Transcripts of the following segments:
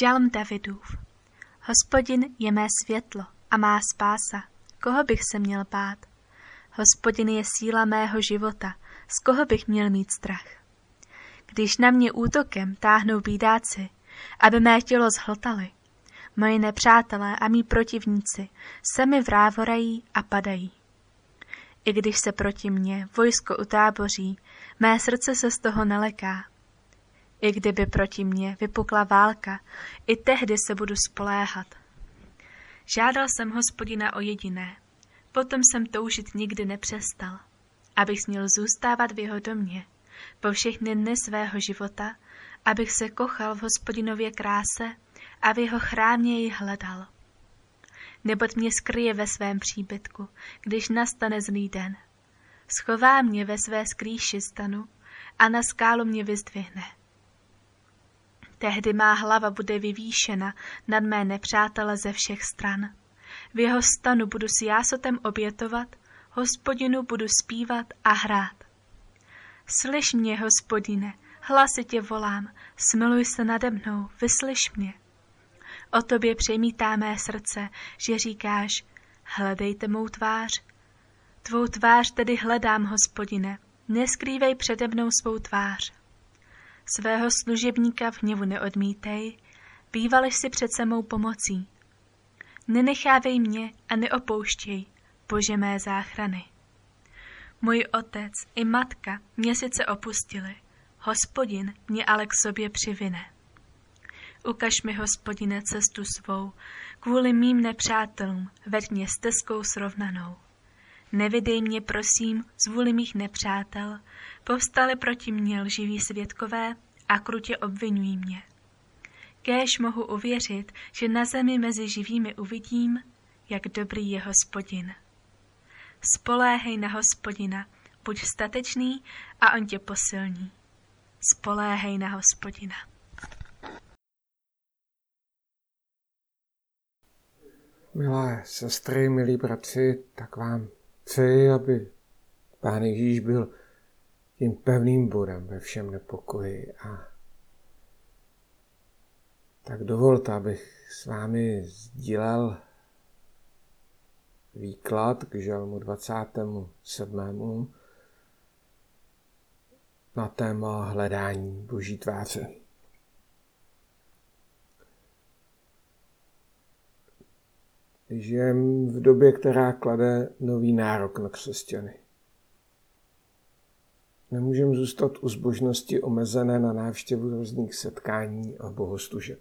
Žalm Davidův. Hospodin je mé světlo a má spása. Koho bych se měl bát? Hospodin je síla mého života. Z koho bych měl mít strach? Když na mě útokem táhnou bídáci, aby mé tělo zhltali, moji nepřátelé a mí protivníci se mi vrávorají a padají. I když se proti mně vojsko utáboří, mé srdce se z toho neleká. I kdyby proti mně vypukla válka, i tehdy se budu spoléhat. Žádal jsem Hospodina o jediné, potom jsem toužit nikdy nepřestal, abych směl zůstávat v jeho domě po všechny dny svého života, abych se kochal v Hospodinově kráse a v jeho chrámě ji hledal. Neboť mě skryje ve svém příbytku, když nastane zlý den. Schová mě ve své skrýši stanu a na skálu mě vyzdvihne. Tehdy má hlava bude vyvýšena nad mé nepřátele ze všech stran. V jeho stanu budu s jásotem obětovat, Hospodinu budu zpívat a hrát. Slyš mě, Hospodine, hlasitě volám, smiluj se nade mnou, vyslyš mě. O tobě přemítá mé srdce, že říkáš, hledejte mou tvář. Tvou tvář tedy hledám, Hospodine, neskrývej přede mnou svou tvář. Svého služebníka v hněvu neodmítej, bývaleš si přece mou pomocí. Nenechávej mě a neopouštěj, Bože mé záchrany. Můj otec i matka mě sice opustili, Hospodin mě ale k sobě přivine. Ukaž mi, Hospodine, cestu svou, kvůli mým nepřátelům veď mě stezkou srovnanou. Nevidej mě, prosím, z vůli mých nepřátel, povstali proti mně lživí svědkové a krutě obvinují mě. Kéž mohu uvěřit, že na zemi mezi živými uvidím, jak dobrý je Hospodin. Spoléhej na Hospodina, buď statečný a on tě posilní. Spoléhej na Hospodina. Milé sestry, milí bratři, tak vám přeji, aby Pán Ježíš byl tím pevným bodem ve všem nepokoji. A tak dovolte, abych s vámi sdílel výklad k Žalmu 27. na téma hledání Boží tváře. Žijem v době, která klade nový nárok na křesťany. Nemůžeme zůstat u zbožnosti omezené na návštěvu různých setkání a bohoslužeb.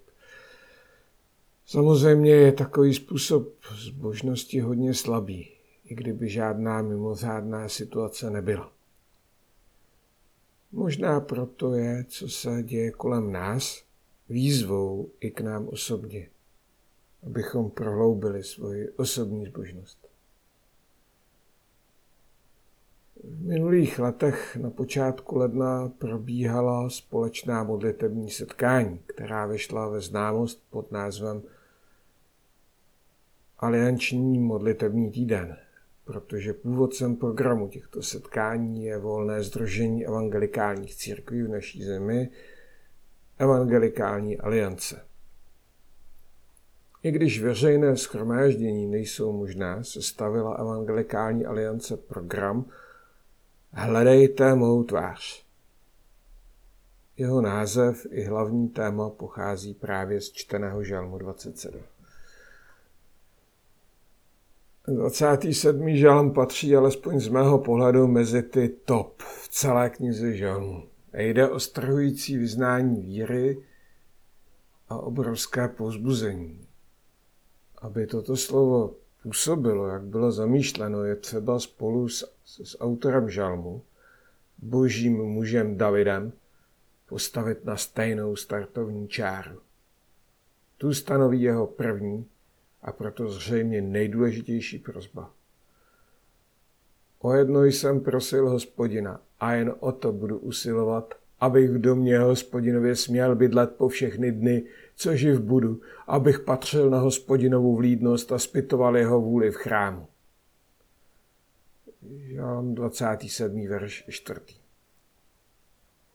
Samozřejmě je takový způsob zbožnosti hodně slabý, i kdyby žádná mimořádná situace nebyla. Možná proto je, co se děje kolem nás, výzvou i k nám osobně, abychom prohloubili svoji osobní zbožnost. V minulých letech na počátku ledna probíhala společná modlitební setkání, která vyšla ve známost pod názvem Alianční modlitební týden, protože původcem programu těchto setkání je volné sdružení evangelikálních církví v naší zemi, Evangelikální aliance. I když veřejné shromáždění nejsou možná, sestavila Evangelikální aliance program Hledejte mou tvář. Jeho název i hlavní téma pochází právě z čteného Žalmu 27. 27. žalm patří alespoň z mého pohledu mezi ty top v celé knize Žalmu. Jde o strhující vyznání víry a obrovské povzbuzení. Aby toto slovo působilo, jak bylo zamýšleno, je třeba spolu s autorem žalmu, božím mužem Davidem, postavit na stejnou startovní čáru. Tu stanoví jeho první a proto zřejmě nejdůležitější prosba. O jedno jsem prosil Hospodina a jen o to budu usilovat, abych v domě Hospodinově směl bydlet po všechny dny, co živ budu, abych patřil na Hospodinovu vlídnost a zpytoval jeho vůli v chrámu. Žalm 27. verš 4.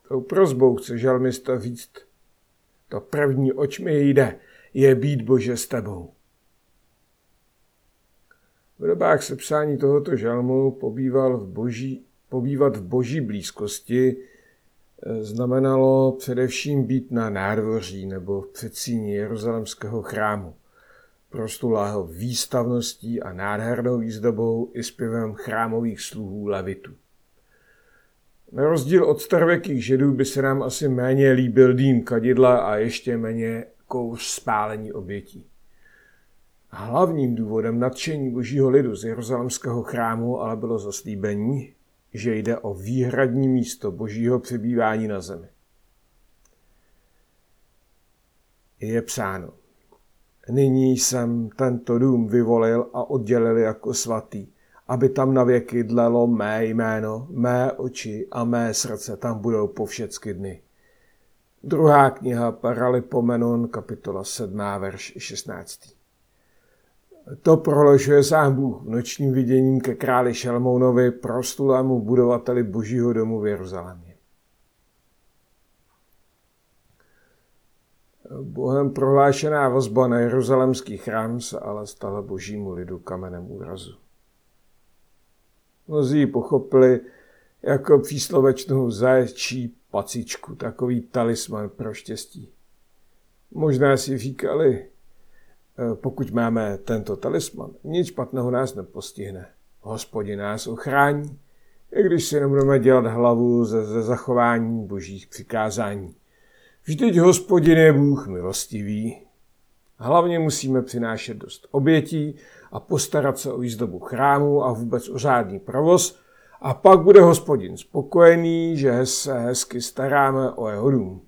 Tou prosbou chce žalmista říct, To první, oč mi jde, je být Bože s tebou. V dobách sepsání tohoto žalmu pobývat v boží blízkosti znamenalo především být na nádvoří nebo v předsíni jeruzalemského chrámu. Prostulá výstavností a nádhernou výzdobou i zpěvem chrámových sluhů levitů. Na rozdíl od starověkých židů by se nám asi méně líbil dým kadidla a ještě méně kouř spálení obětí. Hlavním důvodem nadšení božího lidu z jeruzalemského chrámu ale bylo zaslíbení, že jde o výhradní místo božího přebývání na zemi. Je psáno: Nyní jsem tento dům vyvolil a oddělil jako svatý, aby tam navěky dlelo mé jméno, mé oči a mé srdce tam budou po všechny dny. Druhá kniha Paralipomenon, kapitola 7, verš 16. To proložuje sám Bůh v nočním viděním ke králi Šalmounovi, prostulému budovateli božího domu v Jeruzalémě. Bohem prohlášená vazba na jeruzalemský chrám se ale stala božímu lidu kamenem úrazu. Mnozí pochopili jako příslovečnou zaječí pacičku, takový talisman pro štěstí. Možná si říkali: pokud máme tento talisman, nic špatného nás nepostihne. Hospodin nás ochrání, i když si nebudeme dělat hlavu ze zachování božích přikázání. Vždyť Hospodin je Bůh milostivý. Hlavně musíme přinášet dost obětí a postarat se o výzdobu chrámu a vůbec o řádný provoz, a pak bude Hospodin spokojený, že se hezky staráme o jeho dům.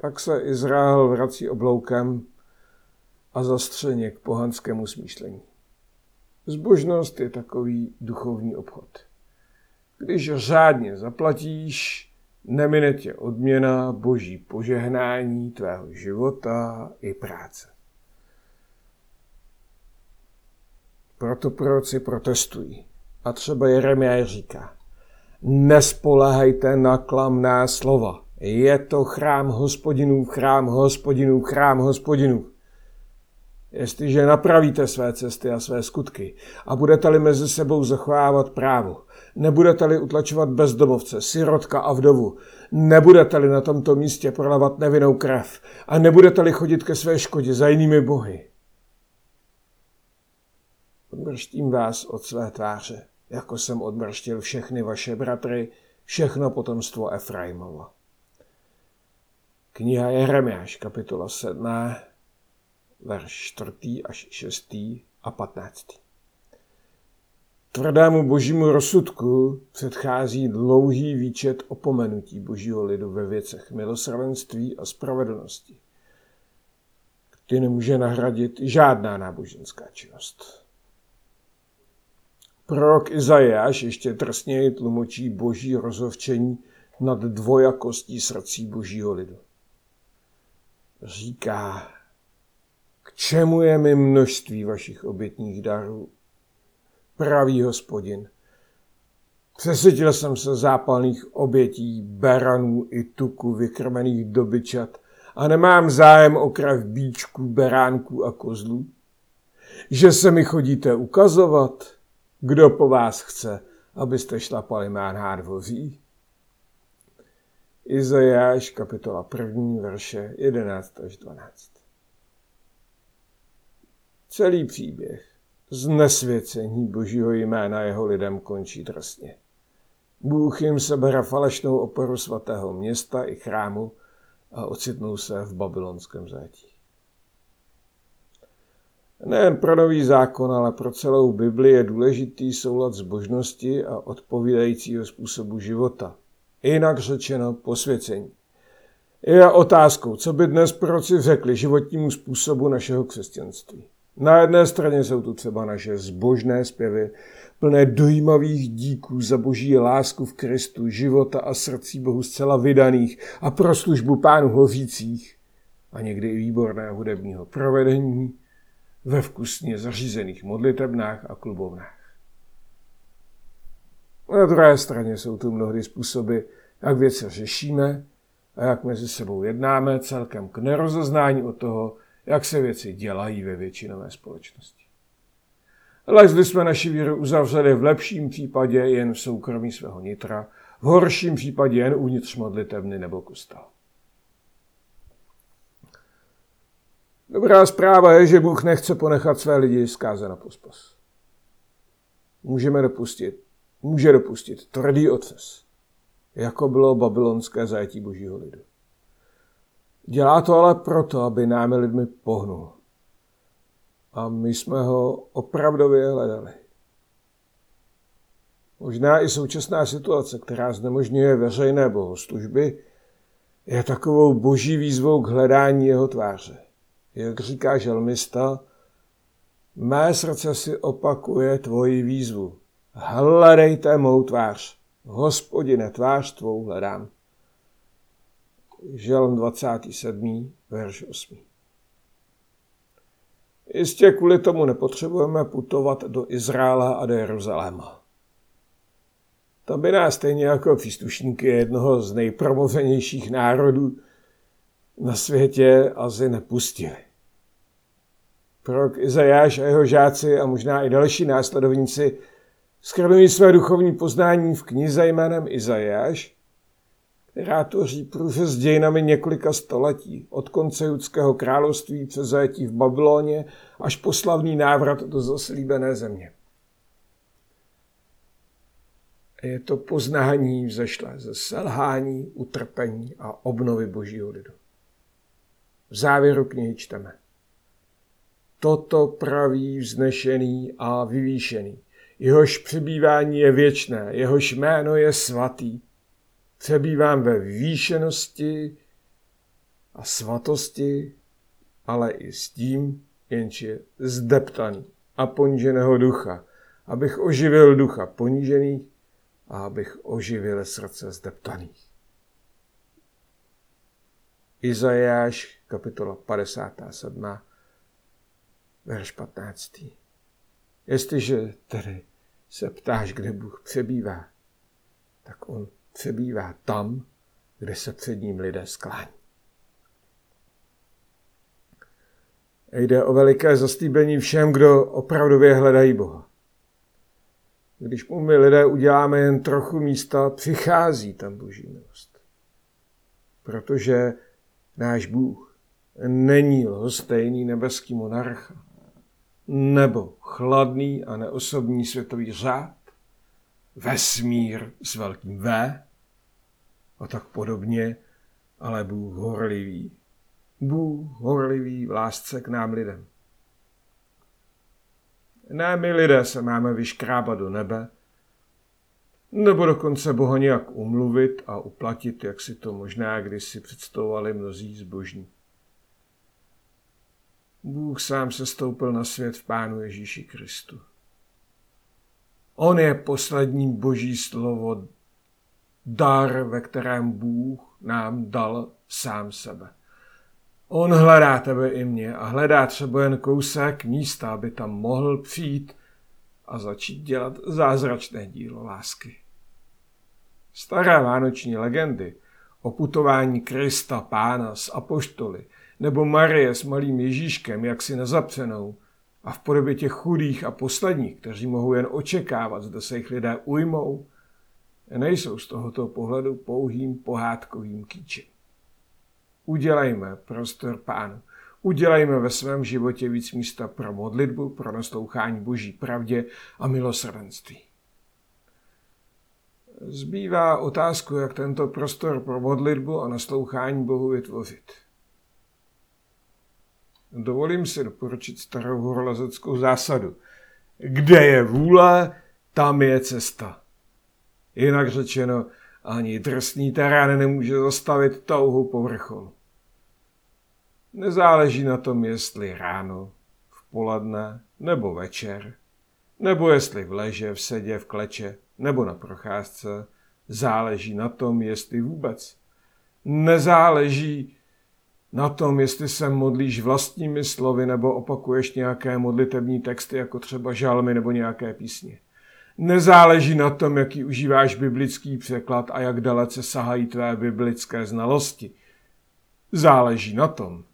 Tak se Izrael vrací obloukem a zastřeně k pohanskému smýšlení. Zbožnost je takový duchovní obchod. Když řádně zaplatíš, nemine tě odměna, boží požehnání tvého života i práce. Proto proroci protestují. A třeba Jeremiáš říká: Nespoléhejte na klamná slova. Je to chrám Hospodinův, chrám Hospodinův, chrám Hospodinův. Jestliže napravíte své cesty a své skutky a budete-li mezi sebou zachovávat právo, nebudete-li utlačovat bezdomovce, sirotka a vdovu, nebudete-li na tomto místě prolavat nevinnou krev a nebudete-li chodit ke své škodě za jinými bohy, odmrštím vás od své tváře, jako jsem odmrštil všechny vaše bratry, všechno potomstvo Efraimova. Kniha Jeremiáš, kapitola 7, verš 4. až 6. a 15. Tvrdému božímu rozsudku předchází dlouhý výčet opomenutí božího lidu ve věcech milosrdenství a spravedlnosti, který nemůže nahradit žádná náboženská činnost. Prorok Izajáš ještě drsněji tlumočí boží rozhořčení nad dvojakostí srdcí božího lidu. Říká: K čemu je mi množství vašich obětních darů, pravý Hospodin? Přesytil jsem se zápalných obětí, beranů i tuku vykrmených dobyčat a nemám zájem o krev býčků, beránků a kozlů? Že se mi chodíte ukazovat? Kdo po vás chce, abyste šlapali má nádvoří? Izajáš, kapitola 1, verše 11 až 12. Celý příběh znesvěcení božího jména jeho lidem končí drsně. Bůh jim sebere falešnou oporu svatého města i chrámu a ocitnou se v babylonském zajetí. Nejen pro Nový zákon, ale pro celou Bibli je důležitý soulad zbožnosti a odpovídajícího způsobu života. Jinak řečeno posvěcení. Je otázkou, co by dnes proroci řekli životnímu způsobu našeho křesťanství. Na jedné straně jsou tu třeba naše zbožné zpěvy, plné dojímavých díků za boží lásku v Kristu, života a srdcí Bohu zcela vydaných a pro službu Pánu hořících, a někdy i výborného hudebního provedení ve vkusně zařízených modlitebnách a klubovnách. Na druhé straně jsou tu mnohdy způsoby, jak věci řešíme a jak mezi sebou jednáme, celkem k nerozeznání od toho, jak se věci dělají ve většinové společnosti. Leckdy jsme naši víru uzavřeli v lepším případě jen v soukromí svého nitra, v horším případě jen uvnitř modlitevny nebo kostela. Dobrá zpráva je, že Bůh nechce ponechat své lidi zkáze na pospas. Může dopustit tvrdý otřes, jako bylo babylonské zajetí božího lidu. Dělá to ale proto, aby námi lidmi pohnul. A my jsme ho opravdově hledali. Možná i současná situace, která znemožňuje veřejné bohoslužby, je takovou boží výzvou k hledání jeho tváře. Jak říká žalmista, mé srdce si opakuje tvoji výzvu. Hledejte mou tvář. Hospodine, tvář tvou hledám. Žalm 27. verš 8. Jistě kvůli tomu nepotřebujeme putovat do Izraela a do Jeruzaléma. To by nás stejně jako příslušníky jednoho z nejpromovenějších národů na světě asi nepustili. Prorok Izajáš a jeho žáci a možná i další následovníci skrnují své duchovní poznání v knize jménem Izajáš, která tvoří průřez dějinami několika století, od konce judského království přes zajetí v Babyloně až po slavný návrat do zaslíbené země. Je to poznání vzešlé ze selhání, utrpení a obnovy božího lidu. V závěru knihy čteme. Toto praví vznešený a vyvýšený. Jehož přebývání je věčné, jehož jméno je svatý. Přebývám ve výšenosti a svatosti, ale i s tím, jenž je zdeptaný a poníženého ducha, abych oživil ducha ponížených a abych oživil srdce zdeptaných. Izajáš, kapitola 57, verš 15. Jestliže tedy se ptáš, kde Bůh přebývá, tak on přebývá tam, kde se před ním lidé sklání. Jde o veliké zaslíbení všem, kdo opravdově hledají Boha. Když mu my lidé uděláme jen trochu místa, přichází tam boží milost. Protože náš Bůh není lhostejný nebeský monarcha, nebo chladný a neosobní světový řád, vesmír s velkým V a tak podobně, ale Bůh horlivý v lásce k nám lidem. Ne, my lidé se máme vyškrábat do nebe, nebo dokonce Boha nějak umluvit a uplatit, jak si to možná kdysi představovali mnozí zbožní. Bůh sám se stoupil na svět v Pánu Ježíši Kristu. On je poslední boží slovo, dar, ve kterém Bůh nám dal sám sebe. On hledá tebe i mě a hledá třeba jen kousek místa, aby tam mohl přijít a začít dělat zázračné dílo lásky. Staré vánoční legendy o putování Krista Pána s apoštoly nebo Marie s malým Ježíškem jaksi nezapřenou a v podobě těch chudých a posledních, kteří mohou jen očekávat, zda se jich lidé ujmou, nejsou z tohoto pohledu pouhým pohádkovým kýčem. Udělejme prostor Pánu. Udělejme ve svém životě víc místa pro modlitbu, pro naslouchání boží pravdě a milosrdenství. Zbývá otázku, jak tento prostor pro modlitbu a naslouchání Bohu vytvořit. Dovolím si doporučit starou horolezeckou zásadu. Kde je vůle, tam je cesta. Jinak řečeno, ani drsný terén nemůže zastavit touhu po vrcholu. Nezáleží na tom, jestli ráno, v poledne nebo večer, nebo jestli v leže, v sedě, v kleče nebo na procházce, záleží na tom, jestli vůbec. Nezáleží na tom, jestli se modlíš vlastními slovy nebo opakuješ nějaké modlitevní texty, jako třeba žalmy nebo nějaké písně. Nezáleží na tom, jaký užíváš biblický překlad a jak dalece sahají tvé biblické znalosti. Záleží na tom,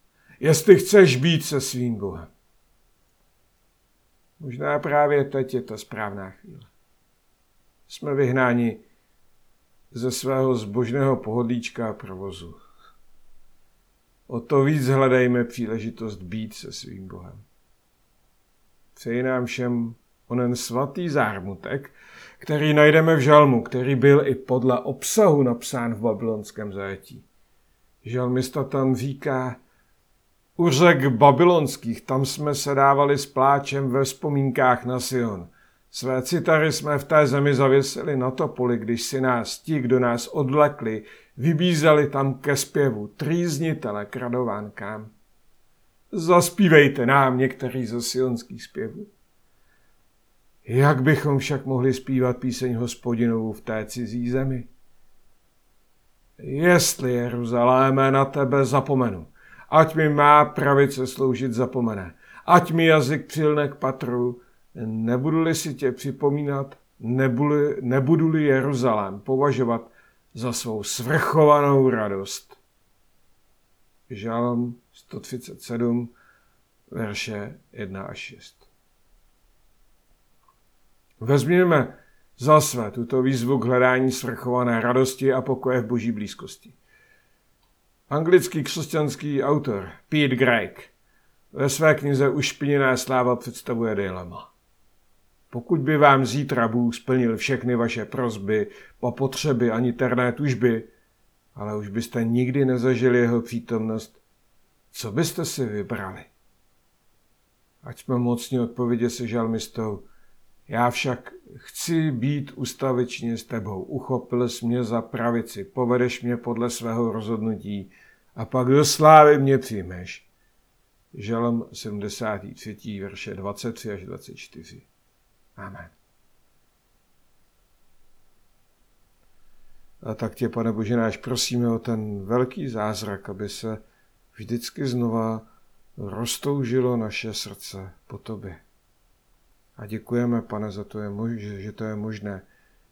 jestli chceš být se svým Bohem. Možná právě teď je ta správná chvíle. Jsme vyhnáni ze svého zbožného pohodlíčka a provozu. O to víc hledejme příležitost být se svým Bohem. Přeji nám všem onen svatý zármutek, který najdeme v žalmu, který byl i podle obsahu napsán v babylonském zajetí. Žalmista tam říká: u řek babylonských, tam jsme se dávali s pláčem ve vzpomínkách na Sion. Své citary jsme v té zemi zavěsili na topoli, když si nás ti, kdo nás odvlekli, vybízeli tam ke zpěvu, trýznitele k radovánkám. Zaspívejte nám některý ze sionských zpěvů. Jak bychom však mohli zpívat píseň Hospodinovu v té cizí zemi? Jestli, Jeruzaléme, na tebe zapomenu, ať mi má pravice sloužit zapomene, ať mi jazyk přilne k patru, nebudu-li si tě připomínat, nebudu-li Jeruzalém považovat za svou svrchovanou radost. Žalm 137, verše 1 až 6. Vezměme za své tuto výzvu k hledání svrchované radosti a pokoje v boží blízkosti. Anglický křesťanský autor Pete Greig ve své knize Ušpiněná sláva představuje dilema. Pokud by vám zítra Bůh splnil všechny vaše prosby, potřeby ani terné tužby, ale už byste nikdy nezažili jeho přítomnost, co byste si vybrali? Ať jsme mocní odpovědi se žalmistou: já však chci být ustavičně s tebou, uchopil jsi mě za pravici, povedeš mě podle svého rozhodnutí a pak do slávy mě přijmeš. Žalm 73, verše 23 až 24. Amen. A tak tě, Pane Bože náš, prosíme o ten velký zázrak, aby se vždycky znova roztoužilo naše srdce po tobě. A děkujeme, Pane, za to, že to je možné,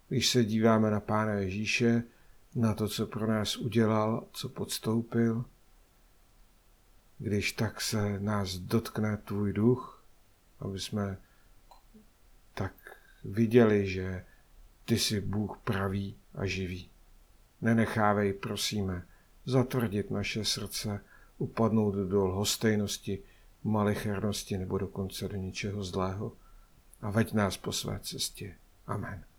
když se díváme na Pána Ježíše, na to, co pro nás udělal, co podstoupil. Když tak se nás dotkne tvůj duch, aby jsme tak viděli, že ty jsi Bůh pravý a živý. Nenechávej, prosíme, zatvrdit naše srdce, upadnout do lhostejnosti, malichernosti nebo dokonce do něčeho zlého. A veď nás po své cestě. Amen.